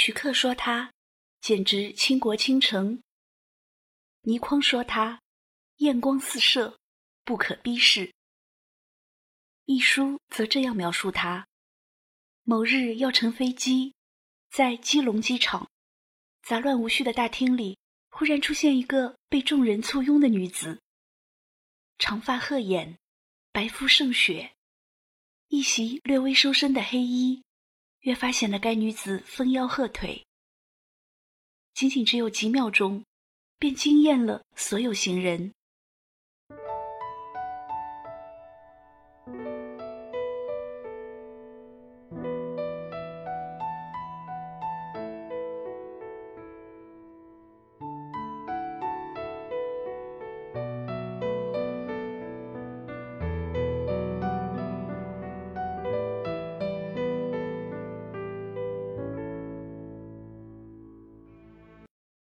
徐克说他简直倾国倾城，倪匡说他艳光四射，不可逼视。一书则这样描述他：某日要乘飞机，在基隆机场杂乱无序的大厅里，忽然出现一个被众人簇拥的女子，长发褐眼，白肤胜雪，一袭略微收身的黑衣越发显得该女子丰腰鹤腿。仅仅只有几秒钟，便惊艳了所有行人。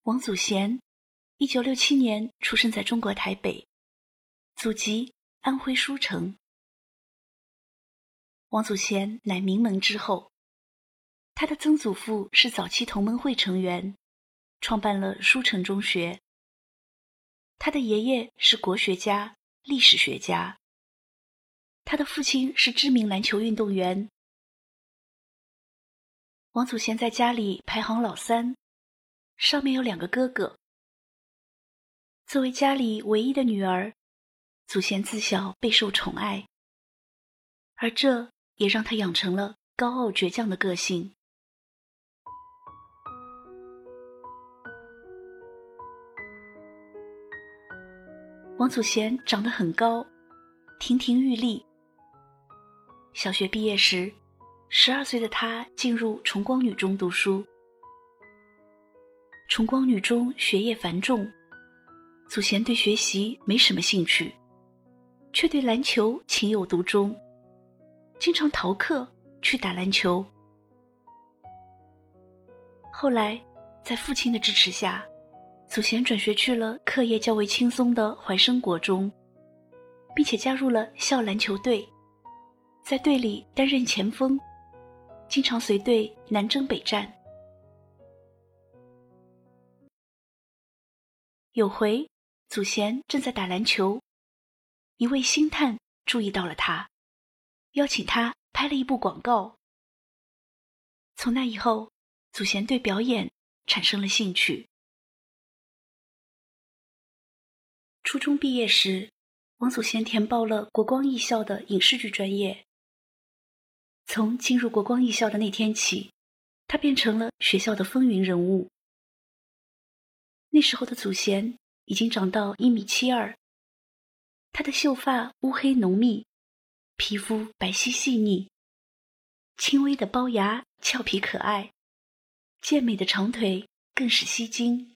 王祖贤1967年出生在中国台北，祖籍安徽舒城。王祖贤乃名门之后，他的曾祖父是早期同盟会成员，创办了舒城中学。他的爷爷是国学家、历史学家，他的父亲是知名篮球运动员。王祖贤在家里排行老三，上面有两个哥哥。作为家里唯一的女儿，祖贤自小备受宠爱，而这也让她养成了高傲倔强的个性。王祖贤长得很高，亭亭玉立。小学毕业时，12岁的她进入崇光女中读书。崇光女中学业繁重，祖贤对学习没什么兴趣，却对篮球情有独钟，经常逃课去打篮球。后来在父亲的支持下，祖贤转学去了课业较为轻松的怀生国中，并且加入了校篮球队，在队里担任前锋，经常随队南征北战。有回，祖贤正在打篮球，一位星探注意到了他，邀请他拍了一部广告。从那以后，祖贤对表演产生了兴趣。初中毕业时，王祖贤填报了国光艺校的影视剧专业。从进入国光艺校的那天起，他便成了学校的风云人物。那时候的祖贤已经长到1.72 米，她的秀发乌黑浓密，皮肤白皙细腻，轻微的龅牙俏皮可爱，健美的长腿更是吸睛。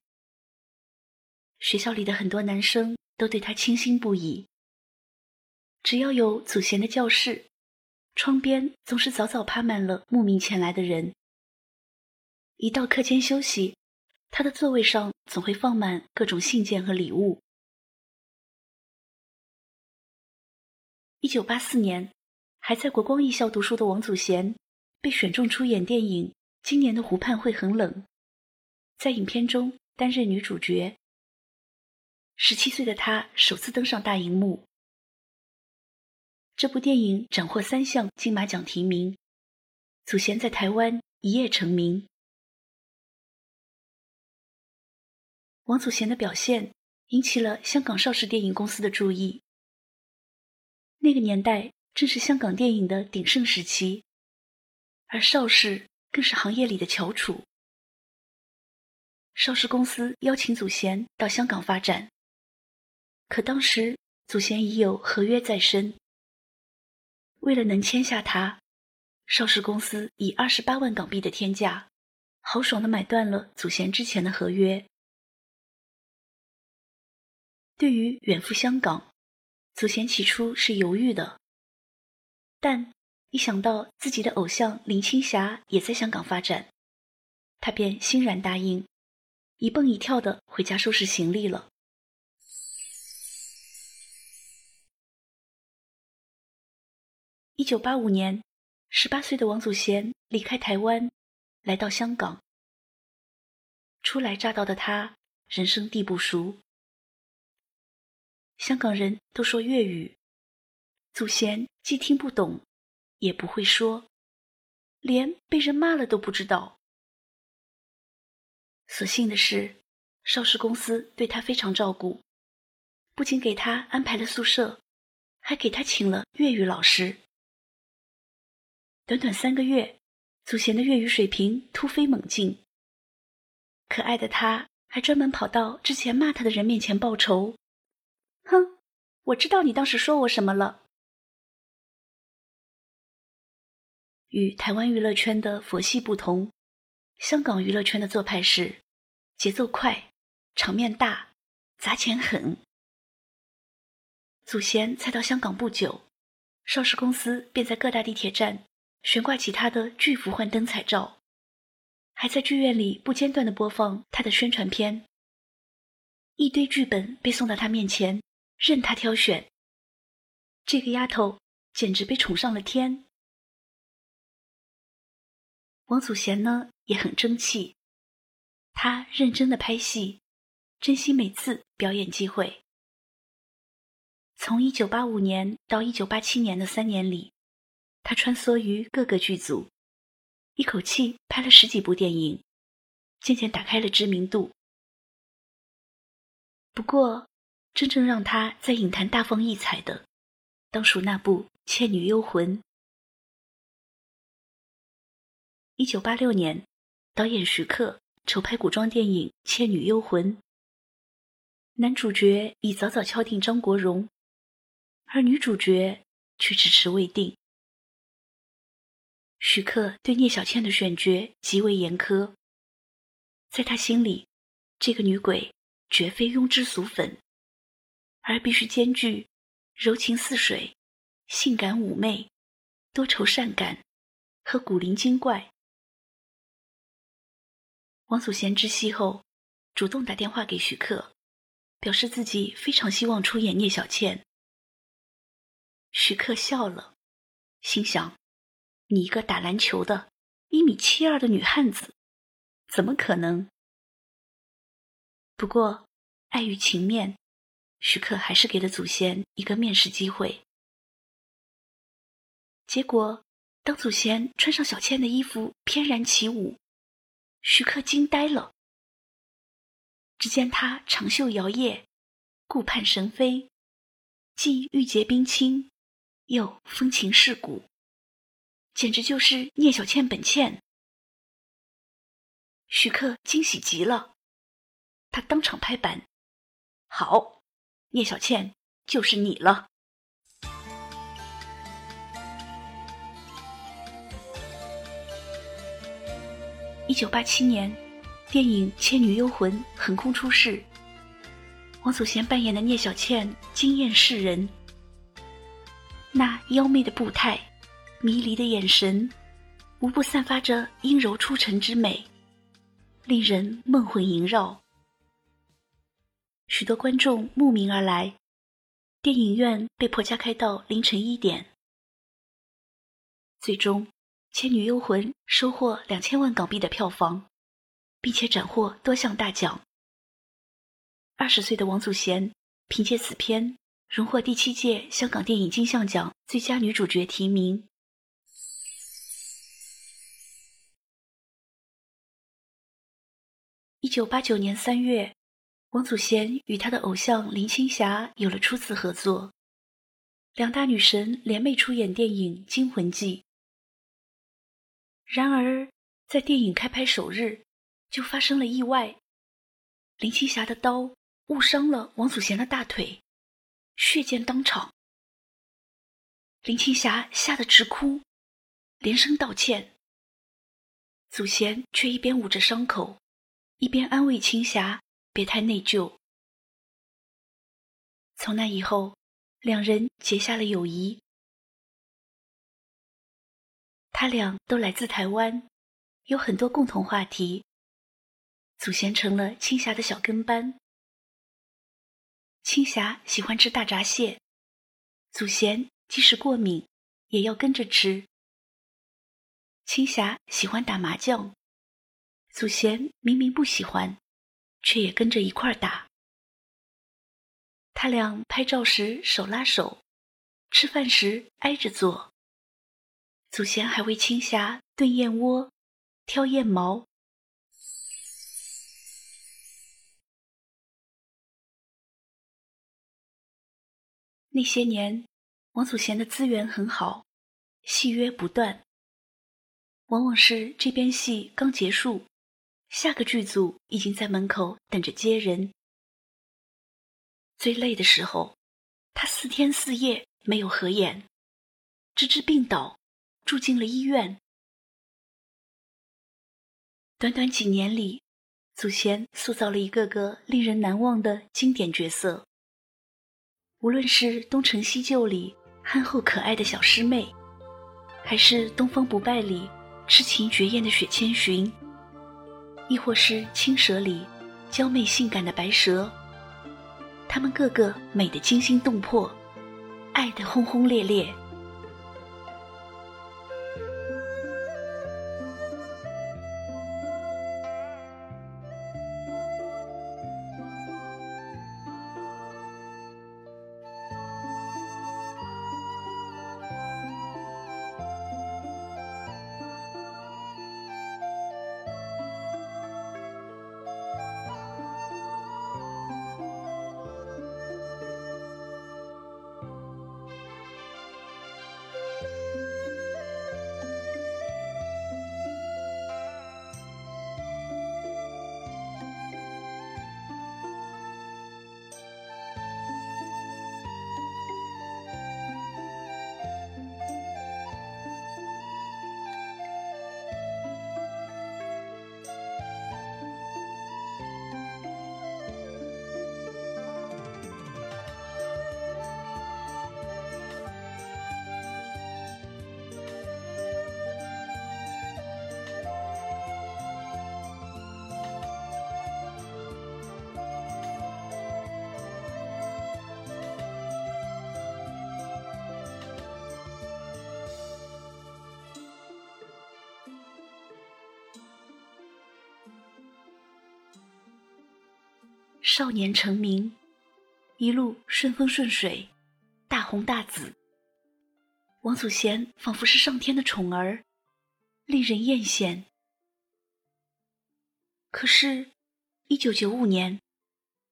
学校里的很多男生都对她倾心不已。只要有祖贤的教室，窗边总是早早趴满了慕名前来的人。一到课间休息，他的座位上总会放满各种信件和礼物。1984年，还在国光艺校读书的王祖贤被选中出演电影《今年的湖畔会很冷》，在影片中担任女主角。17岁的她首次登上大荧幕。这部电影斩获3项金马奖提名，祖贤在台湾一夜成名。王祖贤的表现引起了香港邵氏电影公司的注意。那个年代正是香港电影的鼎盛时期，而邵氏更是行业里的翘楚。邵氏公司邀请祖贤到香港发展，可当时祖贤已有合约在身。为了能签下他，邵氏公司以28万港币的天价，豪爽地买断了祖贤之前的合约。对于远赴香港，祖贤起初是犹豫的，但一想到自己的偶像林青霞也在香港发展，他便欣然答应，一蹦一跳地回家收拾行李了。1985年，18岁的王祖贤离开台湾，来到香港，初来乍到的他，人生地不熟。香港人都说粤语，祖贤既听不懂，也不会说，连被人骂了都不知道。所幸的是，邵氏公司对他非常照顾，不仅给他安排了宿舍，还给他请了粤语老师。短短3个月，祖贤的粤语水平突飞猛进。可爱的他还专门跑到之前骂他的人面前报仇。哼，我知道你当时说我什么了。与台湾娱乐圈的佛系不同，香港娱乐圈的做派是节奏快，场面大，砸钱狠。祖贤才到香港不久，邵氏公司便在各大地铁站悬挂起他的巨幅幻灯彩照，还在剧院里不间断地播放他的宣传片。一堆剧本被送到他面前，任他挑选。这个丫头简直被宠上了天。王祖贤呢，也很争气，他认真的拍戏，珍惜每次表演机会。从1985年到1987年的3年里，他穿梭于各个剧组，一口气拍了10几部电影，渐渐打开了知名度。不过，真正让他在影坛大放异彩的，当属那部《倩女幽魂》。1986年，导演徐克筹拍古装电影《倩女幽魂》，男主角已早早敲定张国荣，而女主角却迟迟未定。徐克对聂小倩的选角极为严苛，在他心里，这个女鬼绝非庸脂俗粉，而必须兼具柔情似水、性感妩媚、多愁善感和古灵精怪。王祖贤知悉后，主动打电话给徐克，表示自己非常希望出演聂小倩。徐克笑了，心想：你一个打篮球的1.72米的女汉子，怎么可能？不过，碍于情面，徐克还是给了祖贤一个面试机会。结果，当祖贤穿上小倩的衣服翩然起舞，徐克惊呆了。只见她长袖摇曳，顾盼神飞，既玉洁冰清，又风情世故，简直就是聂小倩本倩。徐克惊喜极了，他当场拍板：好，聂小倩就是你了。1987年，电影《倩女幽魂》横空出世，王祖贤扮演的聂小倩惊艳世人。那妖媚的步态，迷离的眼神，无不散发着阴柔出尘之美，令人梦魂萦绕。许多观众慕名而来，电影院被迫加开到凌晨1点。最终，《倩女幽魂》收获2000万港币的票房，并且斩获多项大奖。20岁的王祖贤凭借此片荣获第7届香港电影金像奖最佳女主角提名。1989年3月，王祖贤与他的偶像林青霞有了初次合作，两大女神联袂出演电影《惊魂记》。然而，在电影开拍首日，就发生了意外，林青霞的刀误伤了王祖贤的大腿，血溅当场。林青霞吓得直哭，连声道歉。祖贤却一边捂着伤口，一边安慰青霞别太内疚。从那以后，两人结下了友谊。他俩都来自台湾，有很多共同话题。祖贤成了青霞的小跟班。青霞喜欢吃大闸蟹，祖贤即使过敏也要跟着吃。青霞喜欢打麻将，祖贤明明不喜欢，却也跟着一块打。他俩拍照时手拉手，吃饭时挨着坐。祖贤还为青霞炖燕窝，挑燕毛。那些年，王祖贤的资源很好，戏约不断，往往是这边戏刚结束，下个剧组已经在门口等着接人。最累的时候，他4天4夜没有合眼，直至病倒，住进了医院。短短几年里，祖贤塑造了一个个令人难忘的经典角色。无论是《东成西就》里憨厚可爱的小师妹，还是《东方不败》里痴情绝艳的雪千寻，亦或是《青蛇》里娇媚性感的白蛇，她们个个美得惊心动魄，爱得轰轰烈烈。少年成名，一路顺风顺水，大红大紫。王祖贤仿佛是上天的宠儿，令人艳羡。可是1995年，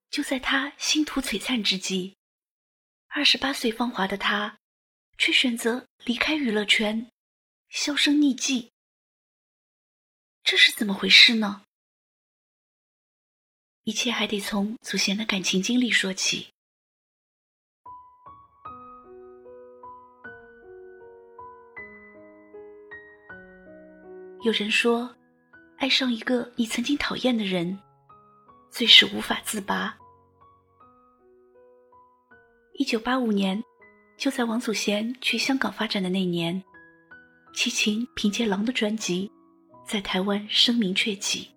就在他星途璀璨之际，28岁芳华的他却选择离开娱乐圈，销声匿迹。这是怎么回事呢？一切还得从祖贤的感情经历说起。有人说，爱上一个你曾经讨厌的人，最是无法自拔。1985年，就在王祖贤去香港发展的那年，齐秦凭借《狼》的专辑，在台湾声名鹊起。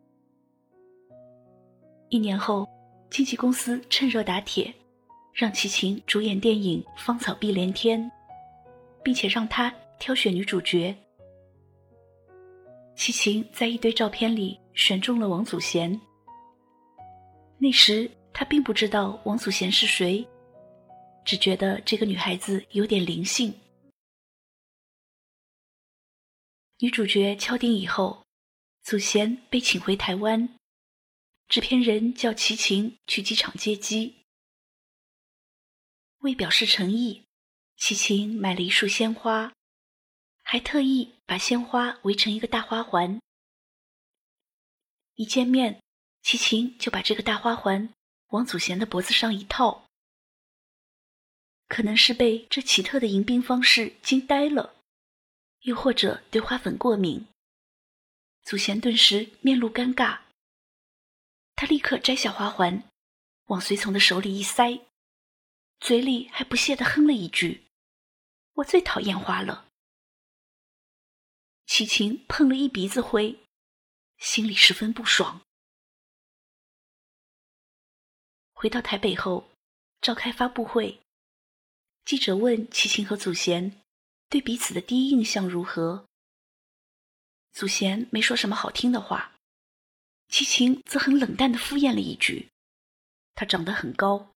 1年后，经纪公司趁热打铁，让齐秦主演电影《芳草碧连天》，并且让她挑选女主角。齐秦在一堆照片里选中了王祖贤。那时她并不知道王祖贤是谁，只觉得这个女孩子有点灵性。女主角敲定以后，祖贤被请回台湾。制片人叫齐秦去机场接机。为表示诚意，齐秦买了一束鲜花，还特意把鲜花围成一个大花环。一见面，齐秦就把这个大花环往祖贤的脖子上一套。可能是被这奇特的迎宾方式惊呆了，又或者对花粉过敏，祖贤顿时面露尴尬。他立刻摘下花环，往随从的手里一塞，嘴里还不屑地哼了一句：“我最讨厌花了。”齐秦碰了一鼻子灰，心里十分不爽。回到台北后，召开发布会，记者问齐秦和祖贤对彼此的第一印象如何。祖贤没说什么好听的话，齐秦则很冷淡地敷衍了一句：“他长得很高。”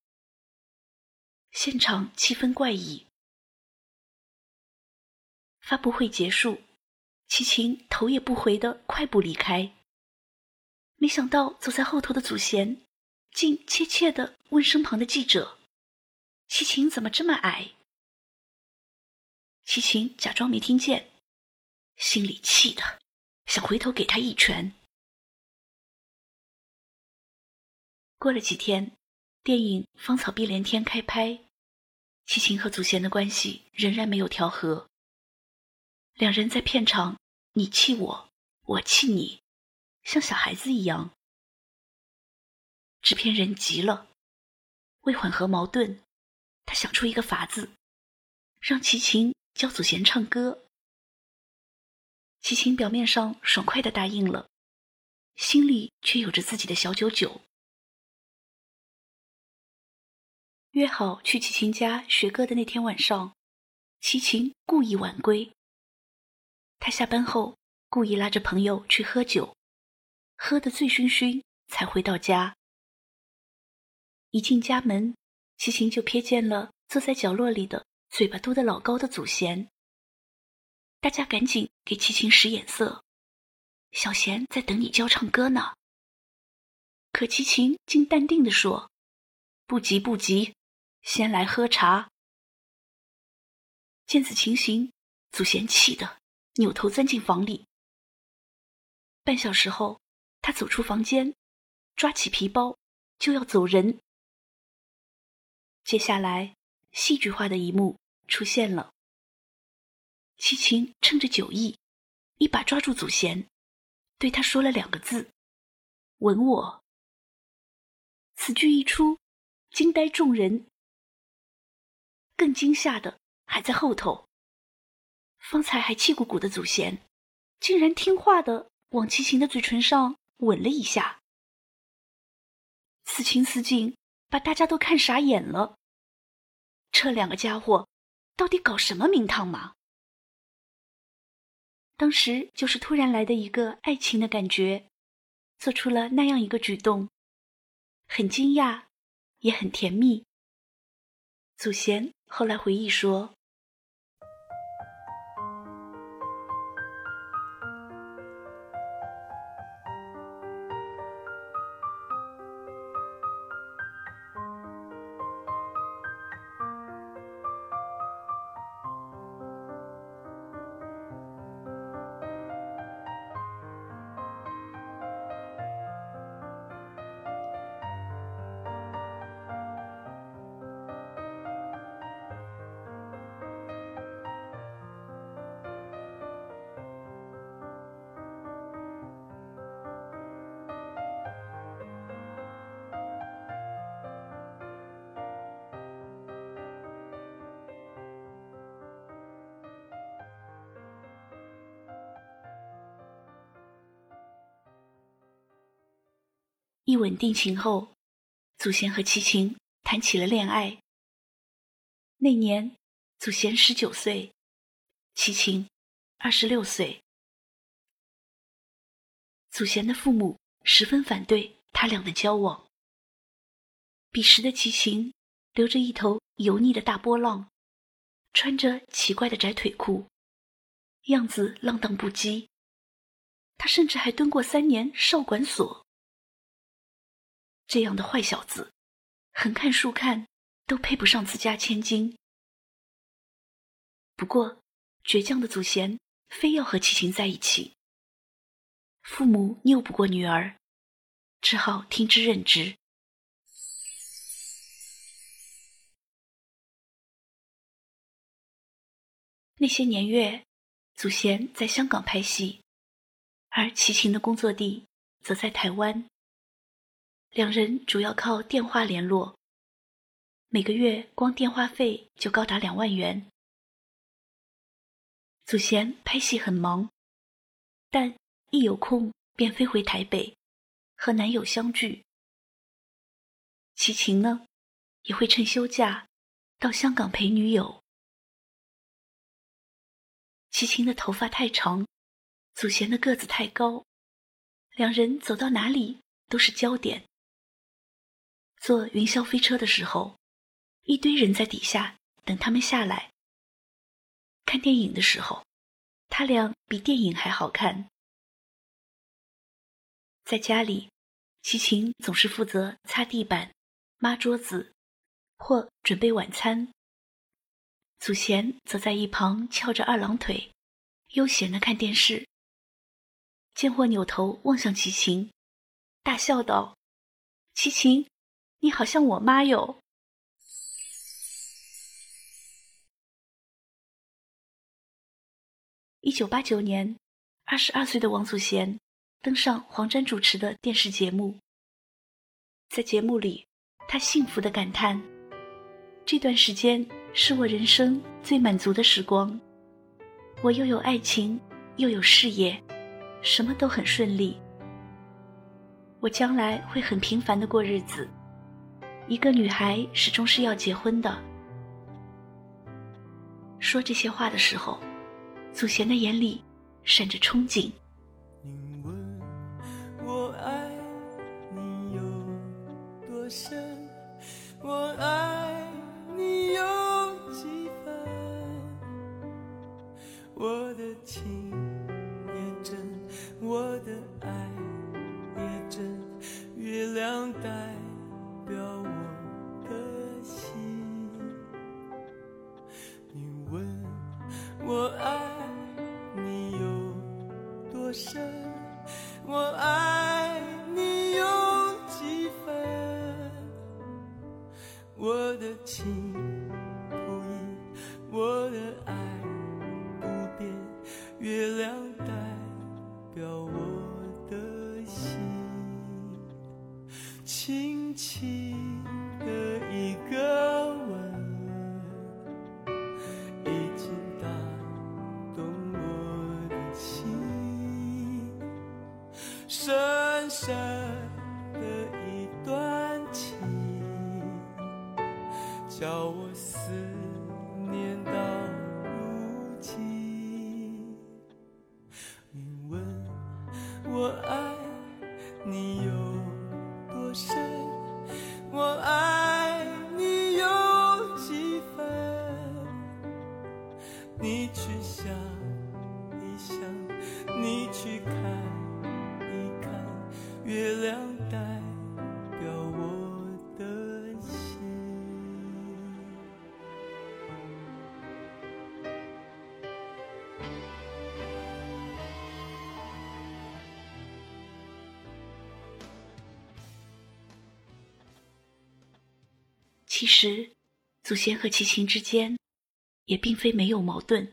现场气氛怪异。发布会结束，齐秦头也不回地快步离开。没想到走在后头的祖贤竟怯怯地问身旁的记者：“齐秦怎么这么矮？”齐秦假装没听见，心里气得想回头给他一拳。过了几天，电影《芳草碧连天》开拍，齐秦和祖贤的关系仍然没有调和，两人在片场你气我，我气你，像小孩子一样。制片人急了，为缓和矛盾，他想出一个法子，让齐秦教祖贤唱歌。齐秦表面上爽快地答应了，心里却有着自己的小九九。约好去齐秦家学歌的那天晚上，齐秦故意晚归。他下班后故意拉着朋友去喝酒，喝得醉醺醺才回到家。一进家门，齐秦就瞥见了坐在角落里的嘴巴嘟得老高的祖贤。大家赶紧给齐秦使眼色，小贤在等你教唱歌呢。可齐秦竟淡定地说：“不急不急，先来喝茶。”见此情形，祖贤气得扭头钻进房里。半小时后，他走出房间，抓起皮包就要走人。接下来，戏剧化的一幕出现了。齐秦趁着酒意，一把抓住祖贤，对他说了两个字：“吻我。”此句一出，惊呆众人。更惊吓的还在后头。方才还气鼓鼓的祖贤，竟然听话的往齐秦的嘴唇上吻了一下。此情此景把大家都看傻眼了。这两个家伙到底搞什么名堂嘛？当时就是突然来的一个爱情的感觉，做出了那样一个举动，很惊讶，也很甜蜜。祖贤后来回忆说，一吻定情后，祖贤和齐秦谈起了恋爱。那年，祖贤19岁，齐秦26岁。祖贤的父母十分反对他俩的交往。彼时的齐秦留着一头油腻的大波浪，穿着奇怪的窄腿裤，样子浪荡不羁。他甚至还蹲过3年少管所。这样的坏小子，横看竖看都配不上自家千金。不过倔强的祖贤非要和齐秦在一起，父母拗不过女儿，只好听之任之。那些年月，祖贤在香港拍戏，而齐秦的工作地则在台湾。两人主要靠电话联络，每个月光电话费就高达2万元。祖贤拍戏很忙，但一有空便飞回台北，和男友相聚。齐秦呢，也会趁休假到香港陪女友。齐秦的头发太长，祖贤的个子太高，两人走到哪里都是焦点。坐云霄飞车的时候，一堆人在底下等他们下来。看电影的时候，他俩比电影还好看。在家里，齐秦总是负责擦地板、抹桌子或准备晚餐，祖贤则在一旁翘着二郎腿悠闲地看电视。见我扭头望向齐秦，大笑道：“齐秦，你好像我妈哟。”1989年，22岁的王祖贤登上黄沾主持的电视节目。在节目里，他幸福地感叹：“这段时间是我人生最满足的时光，我又有爱情，又有事业，什么都很顺利。我将来会很平凡地过日子，一个女孩始终是要结婚的。”说这些话的时候，祖贤的眼里闪着憧憬。你问我爱你有多深，我爱你有几分，我的情也真，我的爱也真，月亮代表我的心。你问我爱你有多深，我爱你有几分，我的情不移，我的爱不变，月亮代表我的心。轻轻的一个吻，已经打动我的心，深深的一段情，叫我思念到如今。你问我爱你有多深，我爱你有几分，你去想一想，你去看一看，月亮代表我的心。其实，祖贤和齐秦之间也并非没有矛盾。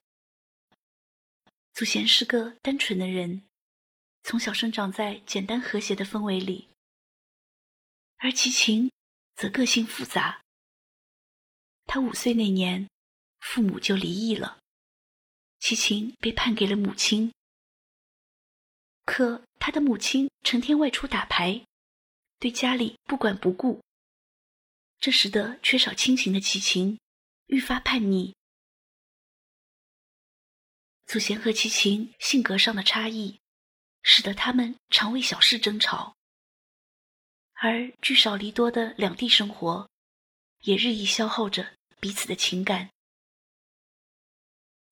祖贤是个单纯的人，从小生长在简单和谐的氛围里，而齐秦则个性复杂。他5岁那年，父母就离异了，齐秦被判给了母亲。可他的母亲成天外出打牌，对家里不管不顾，这使得缺少亲情的齐秦愈发叛逆。祖贤和齐秦性格上的差异，使得他们常为小事争吵，而聚少离多的两地生活，也日益消耗着彼此的情感。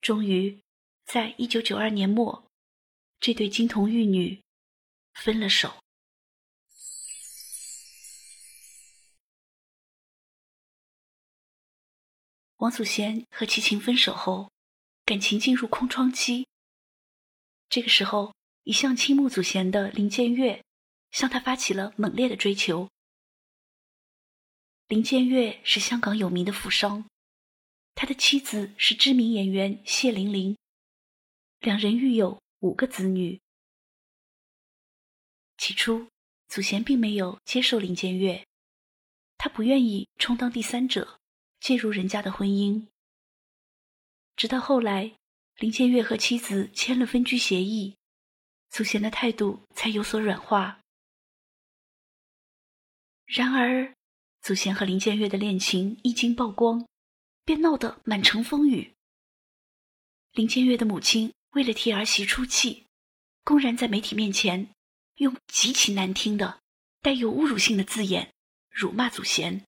终于，在1992年末，这对金童玉女分了手。王祖贤和齐秦分手后，感情进入空窗期。这个时候，一向倾慕祖贤的林建岳向他发起了猛烈的追求。林建岳是香港有名的富商，他的妻子是知名演员谢玲玲，两人育有5个子女。起初，祖贤并没有接受林建岳，他不愿意充当第三者，介入人家的婚姻。直到后来，林建岳和妻子签了分居协议，祖贤的态度才有所软化。然而，祖贤和林建岳的恋情一经曝光，便闹得满城风雨。林建岳的母亲为了替儿媳出气，公然在媒体面前用极其难听的、带有侮辱性的字眼辱骂祖先。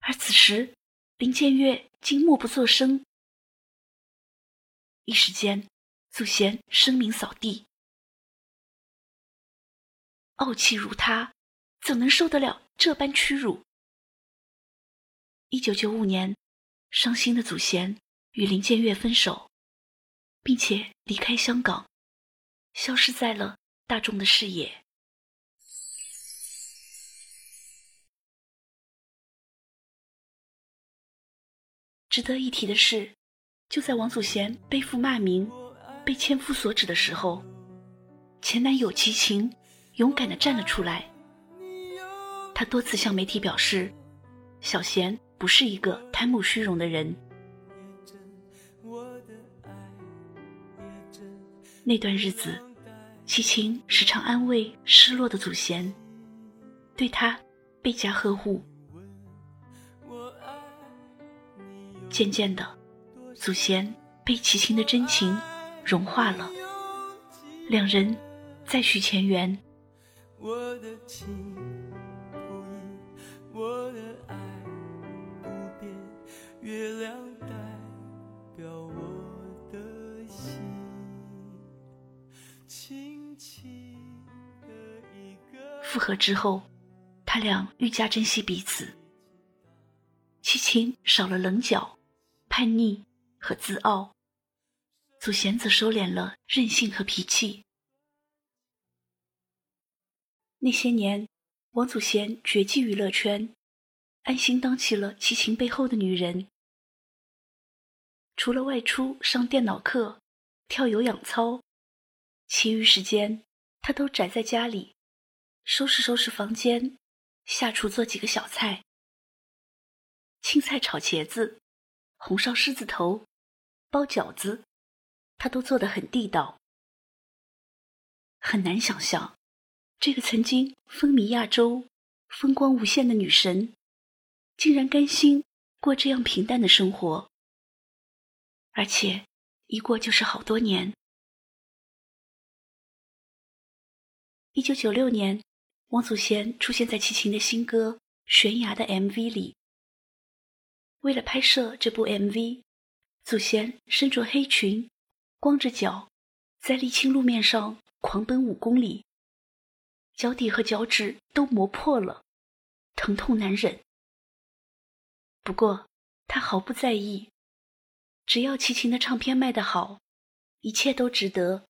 而此时，林建岳竟默不作声。一时间，祖贤声名扫地。傲气如他，怎能受得了这般屈辱？1995年，伤心的祖贤与林建岳分手，并且离开香港，消失在了大众的视野。值得一提的是，就在王祖贤背负骂名、被千夫所指的时候，前男友齐秦勇敢地站了出来。他多次向媒体表示，小贤不是一个贪慕虚荣的人。那段日子，齐秦时常安慰失落的祖贤，对他倍加呵护。渐渐的，祖贤被齐秦的真情融化了，两人再续前缘。我的情不渝，我的爱不变，月亮代表我的心，轻轻的一个。复合之后，他俩愈加珍惜彼此。齐秦少了棱角、叛逆和自傲，祖贤则收敛了任性和脾气。那些年，王祖贤绝迹娱乐圈，安心当起了齐秦背后的女人。除了外出上电脑课、跳有氧操，其余时间她都宅在家里，收拾收拾房间，下厨做几个小菜，青菜炒茄子、红烧狮子头、包饺子，他都做得很地道。很难想象，这个曾经风靡亚洲、风光无限的女神，竟然甘心过这样平淡的生活，而且一过就是好多年。1996年，王祖贤出现在齐秦的新歌《悬崖》的 MV 里。为了拍摄这部 MV， 祖贤身着黑裙，光着脚，在沥青路面上狂奔5公里，脚底和脚趾都磨破了，疼痛难忍。不过他毫不在意，只要齐秦的唱片卖得好，一切都值得。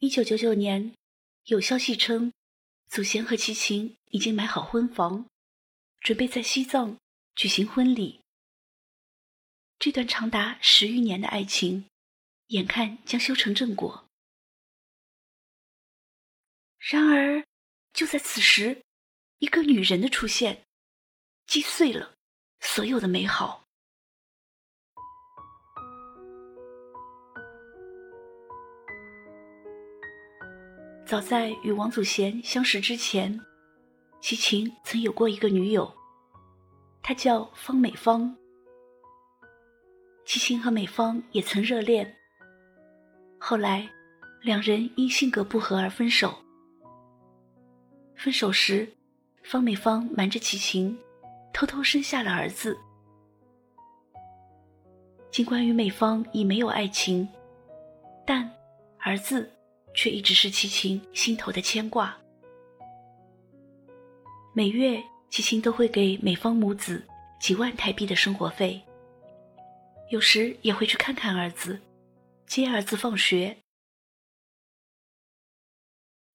1999年，有消息称，祖贤和齐秦已经买好婚房，准备在西藏举行婚礼。这段长达10余年的爱情，眼看将修成正果。然而，就在此时，一个女人的出现，击碎了所有的美好。早在与王祖贤相识之前，齐秦曾有过一个女友，她叫方美芳。齐秦和美芳也曾热恋，后来两人因性格不合而分手。分手时，方美芳瞒着齐秦，偷偷生下了儿子。尽管与美芳已没有爱情，但儿子却一直是齐秦心头的牵挂。每月齐秦都会给美方母子几万台币的生活费，有时也会去看看儿子，接儿子放学。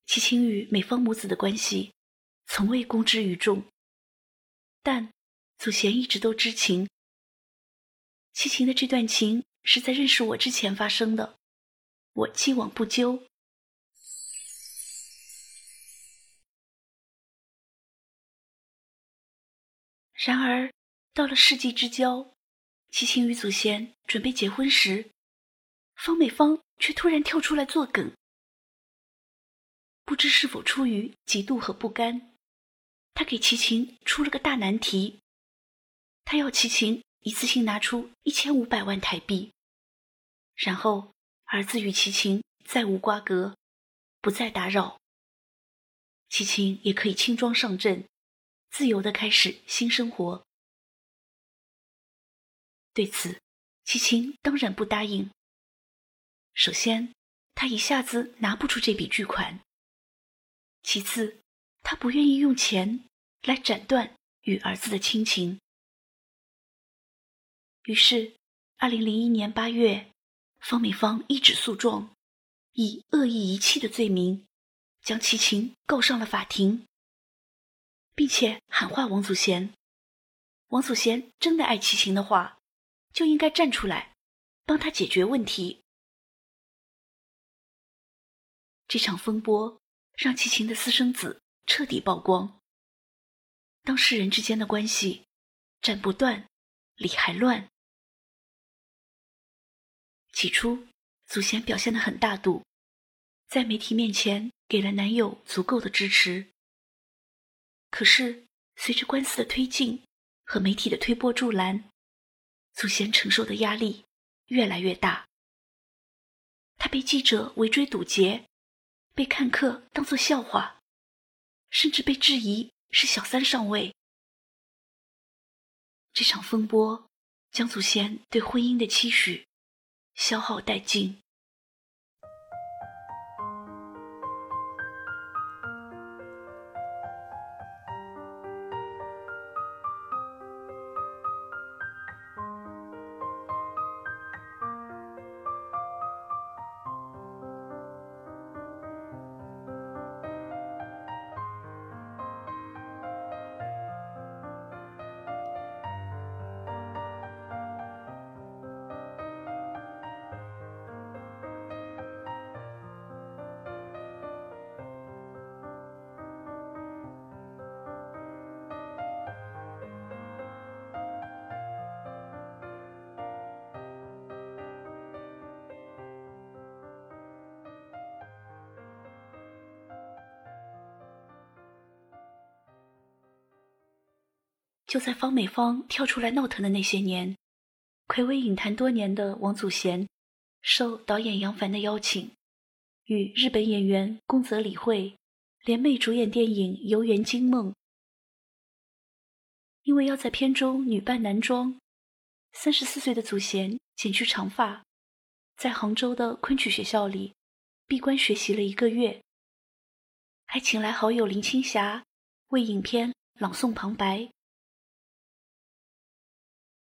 齐秦与美方母子的关系从未公之于众，但祖贤一直都知情。齐秦的这段情是在认识我之前发生的，我既往不咎。然而，到了世纪之交，齐秦与祖贤准备结婚时，方美芳却突然跳出来作梗。不知是否出于嫉妒和不甘，她给齐秦出了个大难题。她要齐秦一次性拿出1500万台币，然后儿子与齐秦再无瓜葛，不再打扰。齐秦也可以轻装上阵，自由地开始新生活。对此，齐秦当然不答应。首先，他一下子拿不出这笔巨款；其次，他不愿意用钱来斩断与儿子的亲情。于是2001年8月，方美芳一纸诉状，以恶意遗弃的罪名将齐秦告上了法庭，并且喊话王祖贤，王祖贤真的爱齐秦的话，就应该站出来帮他解决问题。这场风波让齐秦的私生子彻底曝光，当事人之间的关系斩不断，理还乱。起初，祖贤表现得很大度，在媒体面前给了男友足够的支持。可是，随着官司的推进和媒体的推波助澜，祖贤承受的压力越来越大。他被记者围追堵截，被看客当作笑话，甚至被质疑是小三上位。这场风波将祖贤对婚姻的期许消耗殆尽。就在方美芳跳出来闹腾的那些年，暌违影坛多年的王祖贤受导演杨凡的邀请，与日本演员宫泽理惠联袂主演电影《游园惊梦》。因为要在片中女扮男装，34岁的祖贤剪去长发，在杭州的昆曲学校里闭关学习了1个月，还请来好友林青霞为影片朗诵旁白。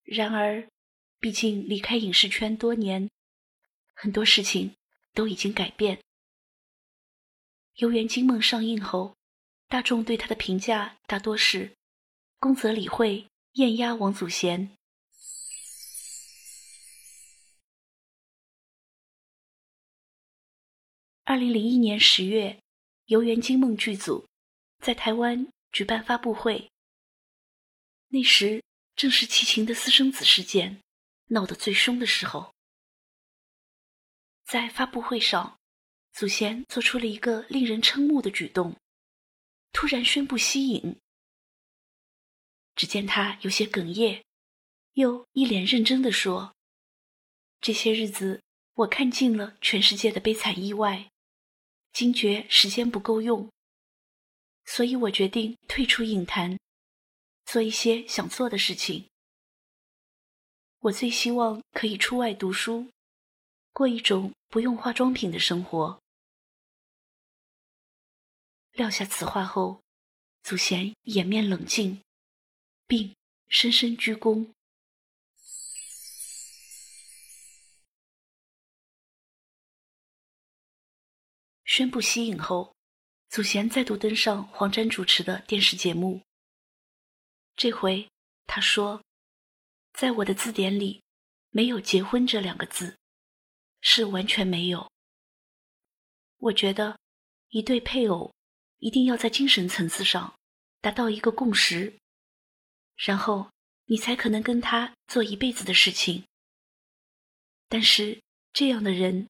然而，毕竟离开影视圈多年，很多事情都已经改变。《游园惊梦》上映后，大众对他的评价大多是宫泽理惠艳压王祖贤。2001年10月，《游园惊梦》剧组在台湾举办发布会，那时正是齐秦的私生子事件闹得最凶的时候。在发布会上，祖贤做出了一个令人瞠目的举动，突然宣布息影。只见他有些哽咽，又一脸认真地说：“这些日子，我看尽了全世界的悲惨意外，惊觉时间不够用，所以我决定退出影坛。”做一些想做的事情。我最希望可以出外读书，过一种不用化妆品的生活。撂下此话后，祖贤掩面冷静，并深深鞠躬。宣布息影后，祖贤再度登上黄沾主持的电视节目。这回他说，在我的字典里没有结婚这2个字，是完全没有。我觉得一对配偶一定要在精神层次上达到一个共识，然后你才可能跟他做一辈子的事情。但是这样的人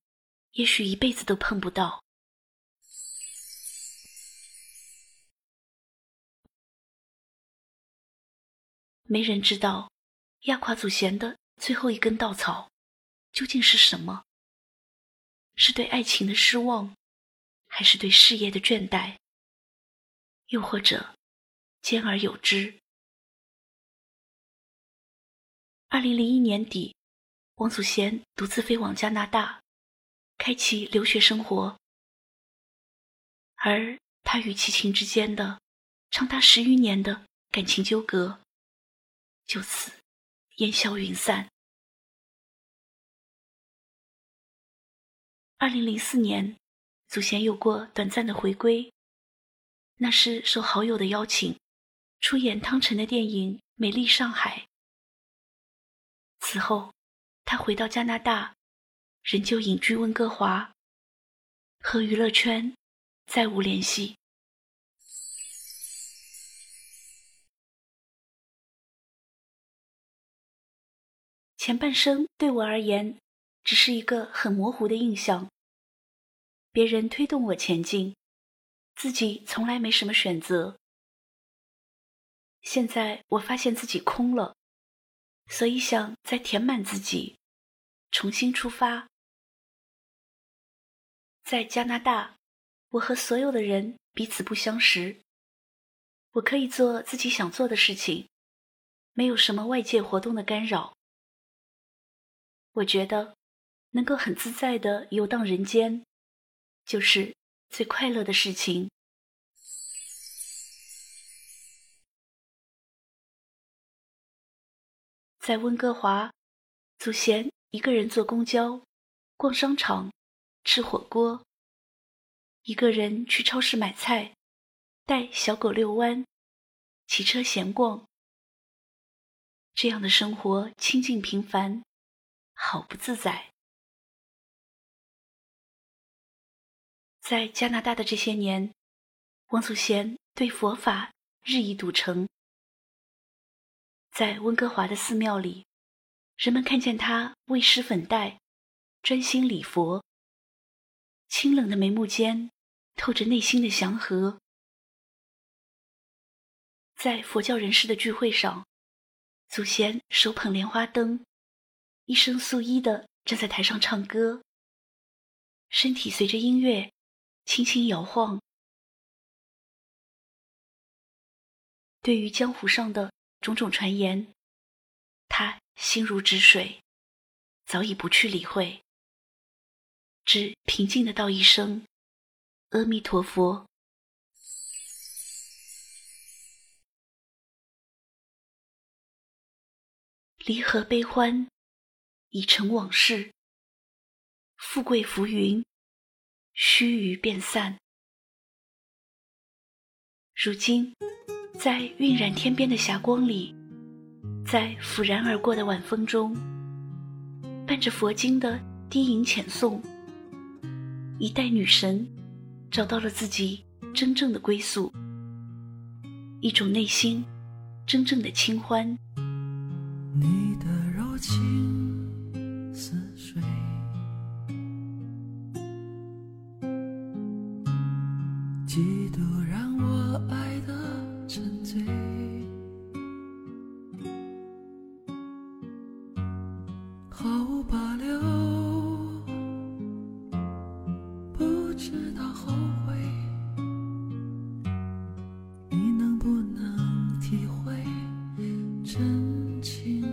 也许一辈子都碰不到。没人知道压垮祖贤的最后一根稻草究竟是什么，是对爱情的失望，还是对事业的倦怠，又或者兼而有之。2001年底，王祖贤独自飞往加拿大，开启留学生活。而他与齐秦之间的长达10余年的感情纠葛，就此烟消云散。2004年，祖贤有过短暂的回归，那是受好友的邀请，出演汤臣的电影《美丽上海》。此后，他回到加拿大，仍旧隐居温哥华，和娱乐圈再无联系。前半生对我而言，只是一个很模糊的印象。别人推动我前进，自己从来没什么选择。现在我发现自己空了，所以想再填满自己，重新出发。在加拿大，我和所有的人彼此不相识，我可以做自己想做的事情，没有什么外界活动的干扰。我觉得能够很自在地游荡人间，就是最快乐的事情。在温哥华，祖贤一个人坐公交，逛商场，吃火锅，一个人去超市买菜，带小狗遛弯，骑车闲逛。这样的生活清静平凡，好不自在。在加拿大的这些年，王祖贤对佛法日益笃诚。在温哥华的寺庙里，人们看见他为师粉黛，专心礼佛，清冷的眉目间透着内心的祥和。在佛教人士的聚会上，祖贤手捧莲花灯，一身素衣地站在台上唱歌，身体随着音乐轻轻摇晃。对于江湖上的种种传言，他心如止水，早已不去理会，只平静地道一声阿弥陀佛。离合悲欢，已成往事，富贵浮云，须臾便散。如今，在晕染天边的霞光里，在拂然而过的晚风中，伴着佛经的低吟浅诵，一代女神找到了自己真正的归宿，一种内心真正的清欢。你的柔情似水，几度让我爱得沉醉，毫无保留，不知道后悔。你能不能体会真情？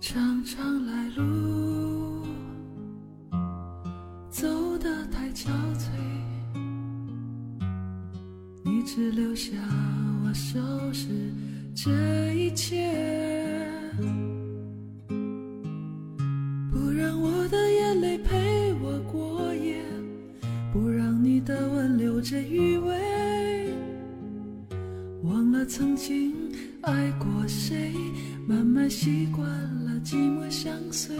常常来路走得太憔悴，你只留下我收拾这一切，不让我的眼泪陪我过夜，不让你的吻留着余味，忘了曾经爱过谁，慢慢习惯了寂寞相随，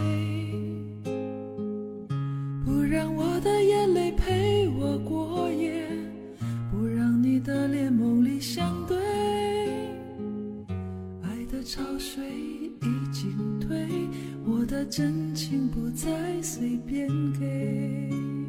不让我的眼泪陪我过夜，不让你的脸梦里相对，爱的潮水的真情不再随便给。